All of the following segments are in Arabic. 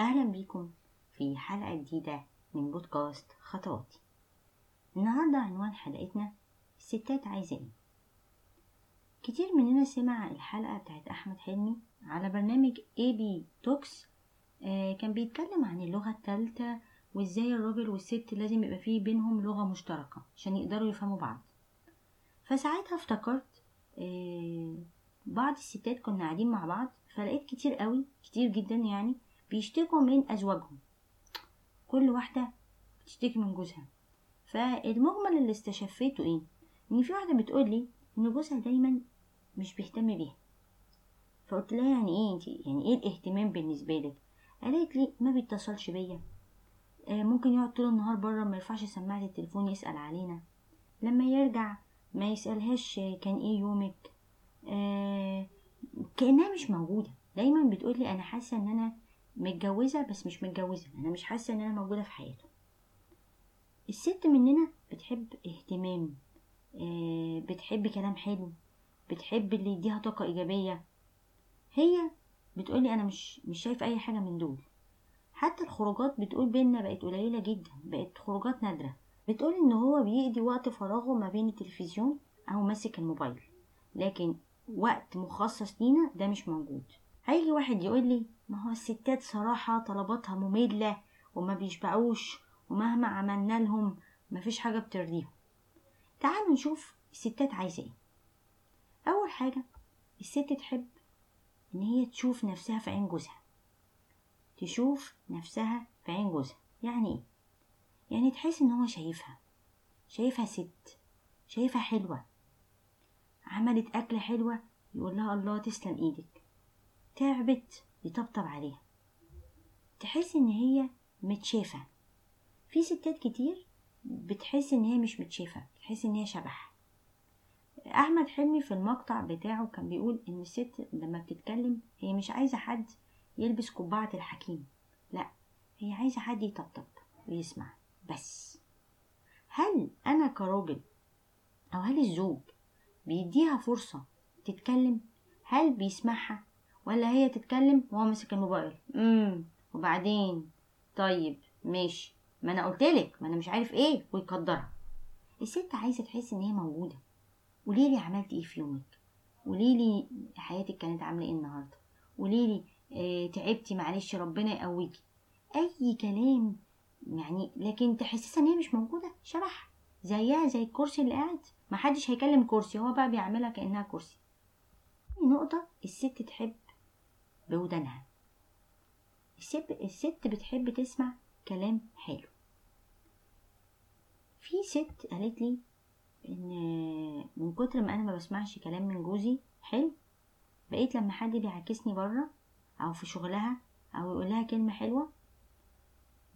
أهلا بكم في حلقة جديدة من بودكاست خطواتي. النهاردة عنوان حلقتنا الستات عايزة ايه. كتير مننا سمع الحلقة بتاعت أحمد حلمي على برنامج AB توكس، كان بيتكلم عن اللغة الثالثة وازاي الراجل والست لازم يبقى فيه بينهم لغة مشتركة عشان يقدروا يفهموا بعض. فساعتها افتكرت بعض الستات كنا قاعدين مع بعض، فلقيت كتير جدا يعني بيشتكوا من أزواجهم، كل واحدة بتشتكي من جوزها. فالمجمل اللي استشفيته ايه، ان في واحدة بتقولي ان جوزها دايما مش بيهتم بيها. فقلت لها يعني ايه انت، يعني ايه الاهتمام بالنسبة لك؟ قالت لي ما بيتصلش بيا، ممكن يقعد طول النهار بره، ما يرفعش سماعة التليفون يسأل علينا، لما يرجع ما يسألهاش كان ايه يومك، كأنها مش موجودة. دايما بتقولي انا حاسة ان انا متجوزة بس مش متجوزة، انا مش حاسة ان انا موجودة في حياته. الست مننا بتحب اهتمام، بتحب كلام حلو، بتحب اللي يديها طاقة ايجابية. هي بتقولي انا مش شايف اي حاجة من دول. حتى الخروجات بتقول بينا بقت قليلة جدا، بقت خروجات نادرة. بتقول ان هو بيقضي وقت فراغه ما بين التلفزيون او ماسك الموبايل، لكن وقت مخصص لينا ده مش موجود. هيجي واحد يقول لي ما هو الستات صراحة طلباتها مملة وما بيشبعوش، ومهما عملنا لهم ما فيش حاجة بترضيهم. تعالوا نشوف الستات عايزة ايه. اول حاجة، الست تحب ان هي تشوف نفسها في عين جوزها. تشوف نفسها في عين جوزها يعني ايه؟ يعني تحس ان هو شايفها ست، شايفها حلوة، عملت اكل حلوة يقول لها الله تسلم ايدك، تعبت يطبطب عليها، تحس ان هي متشافة. في ستات كتير بتحس ان هي مش متشافة، بتحس ان هي شبح. احمد حلمي في المقطع بتاعه كان بيقول ان الست لما بتتكلم هي مش عايزة حد يلبس قبعة الحكيم، لا، هي عايزة حد يطبطب ويسمع بس. هل انا كراجل او هل الزوج بيديها فرصة تتكلم؟ هل بيسمعها ولا هي تتكلم وهو ماسك الموبايل وبعدين طيب ماشي ما انا قلتلك ما انا مش عارف ايه ويقدرها؟ الست عايزة تحس ان هي موجودة. قوليلي عملت ايه في يومك، قوليلي حياتك كانت عاملة ايه النهاردة، قوليلي تعبتي معلش ربنا يقويكي، اي كلام يعني، لكن تحسسها ان هي مش موجودة، شبح زيها زي الكرسي اللي قاعد، ما حدش هيكلم كرسي، هو بقى بيعملها كأنها كرسي. نقطة، الست تحب بودانها. الست بتحب تسمع كلام حلو. في ست قالت لي ان من كتر ما انا ما بسمعش كلام من جوزي حلو، بقيت لما حد بيعاكسني بره او في شغلها او يقولها كلمة حلوة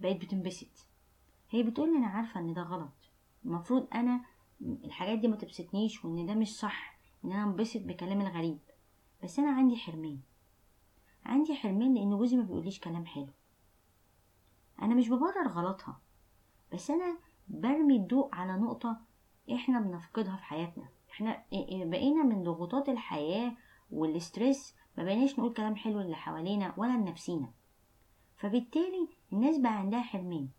بقيت بتنبسط. هي بتقول انا عارفة ان ده غلط، المفروض انا الحاجات دي ما تبسطنيش، وان ده مش صح ان انا انبسط بكلام الغريب، بس انا عندي حرمين لان جوزي ما بيقوليش كلام حلو. انا مش ببرر غلطها، بس انا برمي الضوء على نقطة احنا بنفقدها في حياتنا. احنا بقينا من ضغوطات الحياة والستريس ما بقيناش نقول كلام حلو اللي حوالينا ولا لنفسينا. فبالتالي الناس بقى عندها حرمين،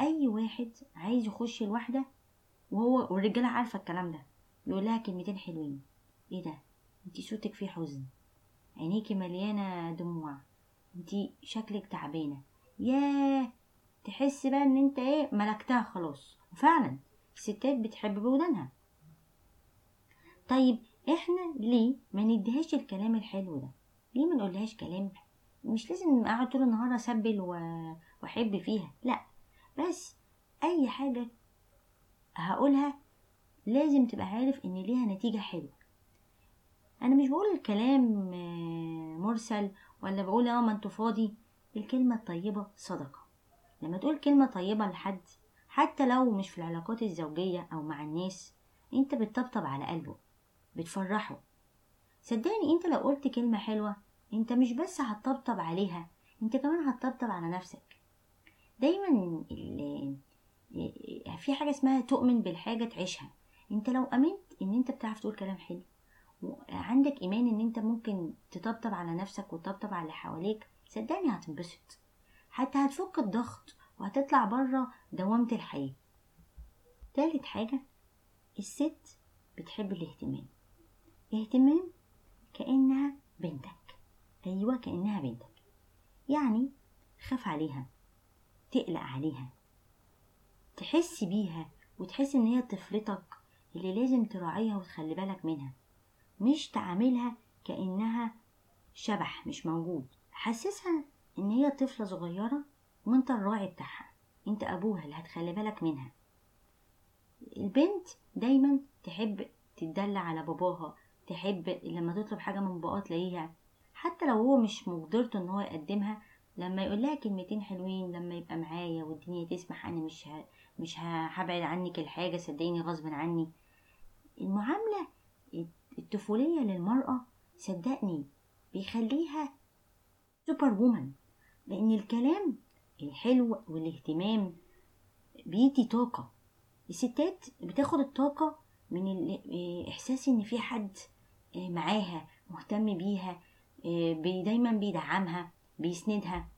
اي واحد عايز يخش الواحدة وهو والرجالة عارفة الكلام ده، يقول لها كلمتين حلوين، ايه ده انتي صوتك فيه حزن، عينيكي مليانة دموع، انتي شكلك تعبانة، ياه، تحس بقى ان انت ايه ملكتها خلاص. وفعلا الستات بتحب بودانها. طيب احنا ليه ما نديهاش الكلام الحلو ده؟ ليه ما نقولهاش كلام، مش لازم اقعد طول النهار اسبل واحب فيها، لا، بس اي حاجة هقولها لازم تبقى عارف ان ليها نتيجة حلوة. انا مش بقول الكلام مرسل ولا بقول ما انت فاضي. الكلمة الطيبة صدقة. لما تقول كلمة طيبة لحد حتى لو مش في العلاقات الزوجية او مع الناس، انت بتطبطب على قلبه، بتفرحه. صدقني انت لو قلت كلمة حلوة انت مش بس هتطبطب عليها، انت كمان هتطبطب على نفسك. دايما في حاجة اسمها تؤمن بالحاجة تعيشها. انت لو امنت ان انت بتعرف تقول كلام حلو، عندك ايمان ان انت ممكن تطبطب على نفسك وتطبطب على اللي حواليك، صدقني هتنبسط. حتى هتفك الضغط وهتطلع بره دوامة الحياة. ثالث حاجة، الست بتحب الاهتمام. اهتمام كأنها بنتك. ايوه كأنها بنتك، يعني خاف عليها، تقلق عليها، تحس بيها وتحس ان هي طفلتك اللي لازم تراعيها وتخلي بالك منها، مش تعاملها كأنها شبح مش موجود. حسسها ان هي طفلة صغيرة وانت الراعي بتاعها، انت ابوها اللي هتخلي بالك منها. البنت دايما تحب تتدلع على باباها، تحب لما تطلب حاجة من باباها تلاقيها، حتى لو هو مش مقدرته ان هو يقدمها، لما يقول لها كلمتين حلوين، لما يبقى معايا والدنيا تسمح، انا مش هبعد عنك الحاجة، صدقيني غصب عني. المعاملة الطفولية للمرأة صدقني بيخليها سوبر وومن، لان الكلام الحلو والاهتمام بيدي طاقة. الستات بتاخد الطاقة من احساس ان في حد معاها مهتم بيها، دايما بيدعمها بيسندها.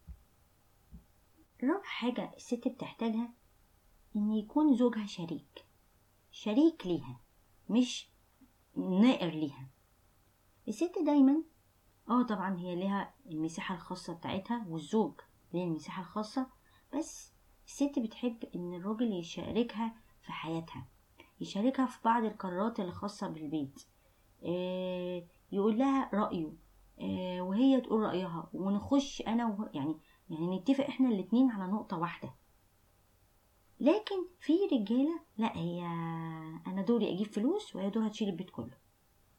رابع حاجة الست بتحتاجها ان يكون زوجها شريك ليها، مش نائر ليها. الست دايما طبعا هي لها المساحة الخاصة بتاعتها والزوج ليه المساحة الخاصة، بس الست بتحب ان الراجل يشاركها في حياتها، يشاركها في بعض القرارات اللي خاصة بالبيت، يقول لها رأيه وهي تقول رأيها، ونخش انا يعني نتفق احنا الاتنين على نقطة واحدة. لكن في رجالة لا، هي انا دوري اجيب فلوس وهي دورها تشيل البيت كله.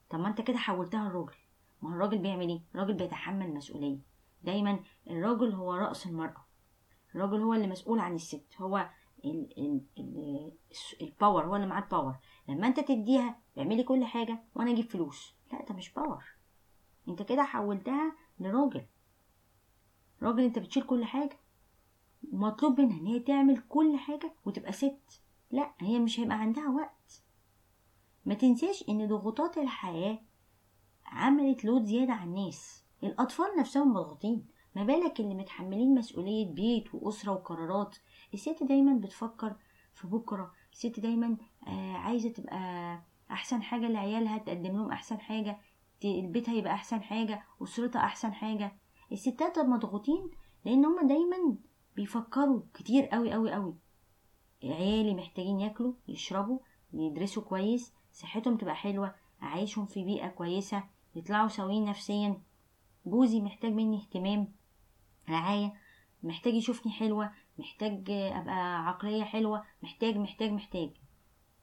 طب ما انت كده حولتها الراجل، ما الراجل بيعمل ايه؟ الراجل بيتحمل مسؤولية، دايما الراجل هو رأس المرأة، الراجل هو اللي مسؤول عن الست، هو الباور، هو اللي معاه الباور. لما انت تديها بيعملي كل حاجة وانا اجيب فلوس، لا ده مش باور، انت كده حولتها لراجل انت بتشيل كل حاجة، مطلوب منها ان هي تعمل كل حاجة وتبقى ست، لا هي مش هيبقى عندها وقت. ما تنساش ان ضغوطات الحياة عملت لود زيادة عن الناس، الاطفال نفسهم مضغوطين، ما بالك اللي متحملين مسؤولية بيت واسرة وقرارات. الست دايما بتفكر في بكرة، الست دايما عايزة تبقى احسن حاجة لعيالها، تقدم لهم احسن حاجة، البيت هيبقى احسن حاجة، اسرتها احسن حاجة. الستات مضغوطين لان هم دايما بيفكروا كتير قوي قوي قوي، عيالي محتاجين ياكلوا يشربوا يدرسوا كويس، صحتهم تبقى حلوة، اعيشهم في بيئة كويسة، يطلعوا سويين نفسيا، جوزي محتاج مني اهتمام رعاية، محتاج يشوفني حلوة، محتاج ابقى عقلية حلوة، محتاج.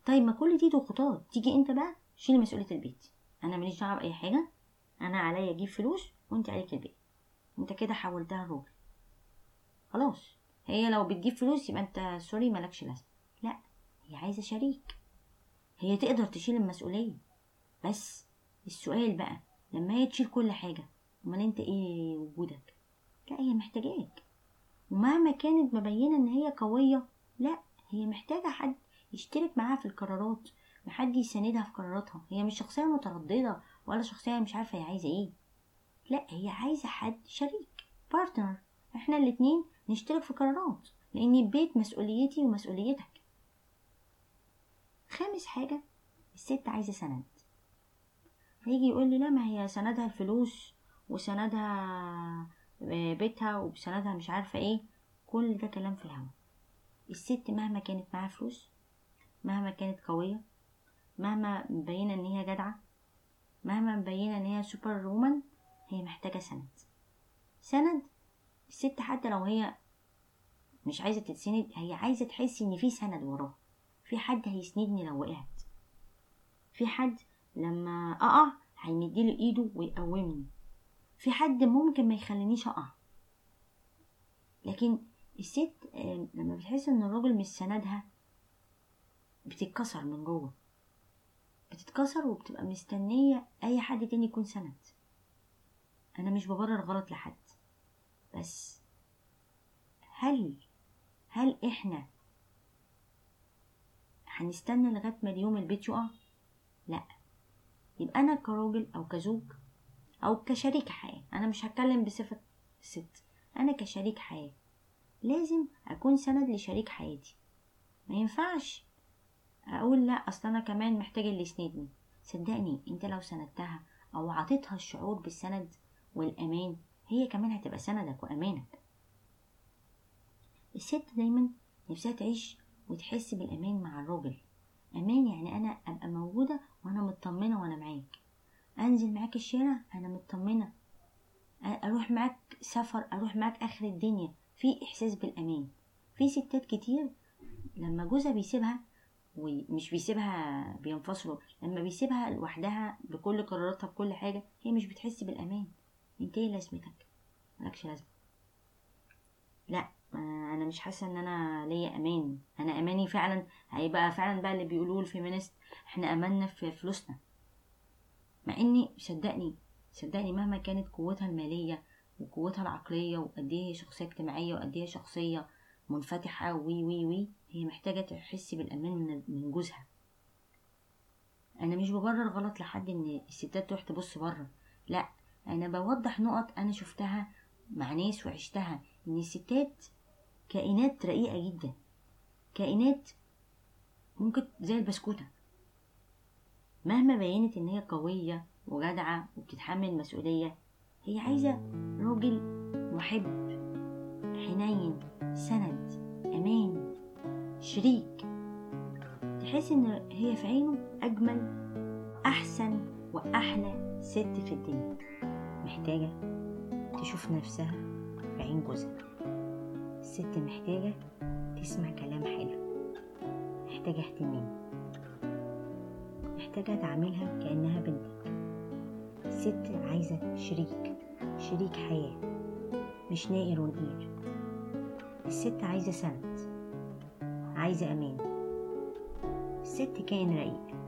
طيب ما كل دي ضغوطات، تيجي انت بقى شيل مسؤولية البيت، انا ماليش دعوه باي حاجه، انا عليا اجيب فلوس وانت عليك البيت، انت كده حولتها لراجل خلاص. هي لو بتجيب فلوس يبقى انت سوري مالكش لازمه، لا هي عايزه شريك، هي تقدر تشيل المسؤوليه. بس السؤال بقى، لما هي تشيل كل حاجه امال انت ايه وجودك؟ لا هي محتاجاك، ومهما كانت مبينه ان هي قويه، لا هي محتاجه حد يشترك معاها في القرارات، محد يساندها في قراراتها. هي مش شخصية مترددة ولا شخصية مش عارفة هي عايزة ايه، لا هي عايزة حد شريك، بارتنر، احنا الاتنين نشترك في قرارات، لان البيت مسؤوليتي ومسؤوليتك. خامس حاجة الست عايزة سند. هيجي يقول لي لا ما هي سندها الفلوس وسندها بيتها وسندها مش عارفة ايه، كل ده كلام في الهوا. الست مهما كانت معاها فلوس، مهما كانت قوية، مهما مبينة ان هي جدعة، مهما مبينة ان هي سوبر وومن، هي محتاجة سند. الست حتى لو هي مش عايزة تتسند، هي عايزة تحس ان في سند وراها، في حد هيسندني لو وقعت، في حد لما اقع هيمديله ايده ويقومني، في حد ممكن ما يخلينيش اقع. لكن الست لما بتحس ان الراجل مش سندها بتتكسر من جوه، بتتكسر وبتبقى مستنية اي حد تاني يكون سند. انا مش ببرر غلط لحد، بس هل احنا هنستنى لغاية ما اليوم البيت يقع؟ لا، يبقى انا كراجل او كزوج او كشريك حياة، انا مش هتكلم بصفة ست، انا كشريك حياة لازم اكون سند لشريك حياتي. ما ينفعش اقول لا اصل انا كمان محتاج اللي يسندني. صدقني انت لو سندتها او عطيتها الشعور بالسند والامان، هي كمان هتبقى سندك وامانك. الست دايما نفسها تعيش وتحس بالامان مع الراجل. امان يعني انا ابقى موجوده وانا مطمنه وانا معاك، انزل معاك الشارع انا مطمنه، اروح معاك سفر، اروح معاك اخر الدنيا، في احساس بالامان. في ستات كتير لما جوزها بيسيبها، ومش بيسيبها بينفصلوا، لما بيسيبها لوحدها بكل قراراتها بكل حاجه، هي مش بتحس بالامان. انت ايه لازمتك؟ مالكش لازمه. لا انا مش حاسه ان انا ليا امان، انا اماني فعلا هيبقى فعلا بقى اللي بيقولوه الفيمينست احنا اماننا في فلوسنا. مع اني صدقني مهما كانت قوتها الماليه وقوتها العقليه وقد ايه هي شخصيه اجتماعيه وقد ايه شخصيه منفتحه وي وي وي، هي محتاجه تحس بالامان من جوزها. انا مش ببرر غلط لحد ان الستات تروح تبص بره، لا انا بوضح نقط انا شفتها مع ناس وعشتها، ان الستات كائنات رقيقه جدا، كائنات ممكن زي البسكوته مهما بينت ان هي قويه وجدعه وبتتحمل مسؤوليه، هي عايزه راجل محب حنين سند امان شريك تحس ان هي في عينه اجمل احسن واحلى ست في الدنيا. محتاجه تشوف نفسها في عين جوزها. الست محتاجه تسمع كلام حلو، محتاجه اهتمام، محتاجه تعاملها كانها بنتك. الست عايزه شريك حياه، مش نائر ونقير. الست عايزه سند، عايزه امان. الست كائن رقيق،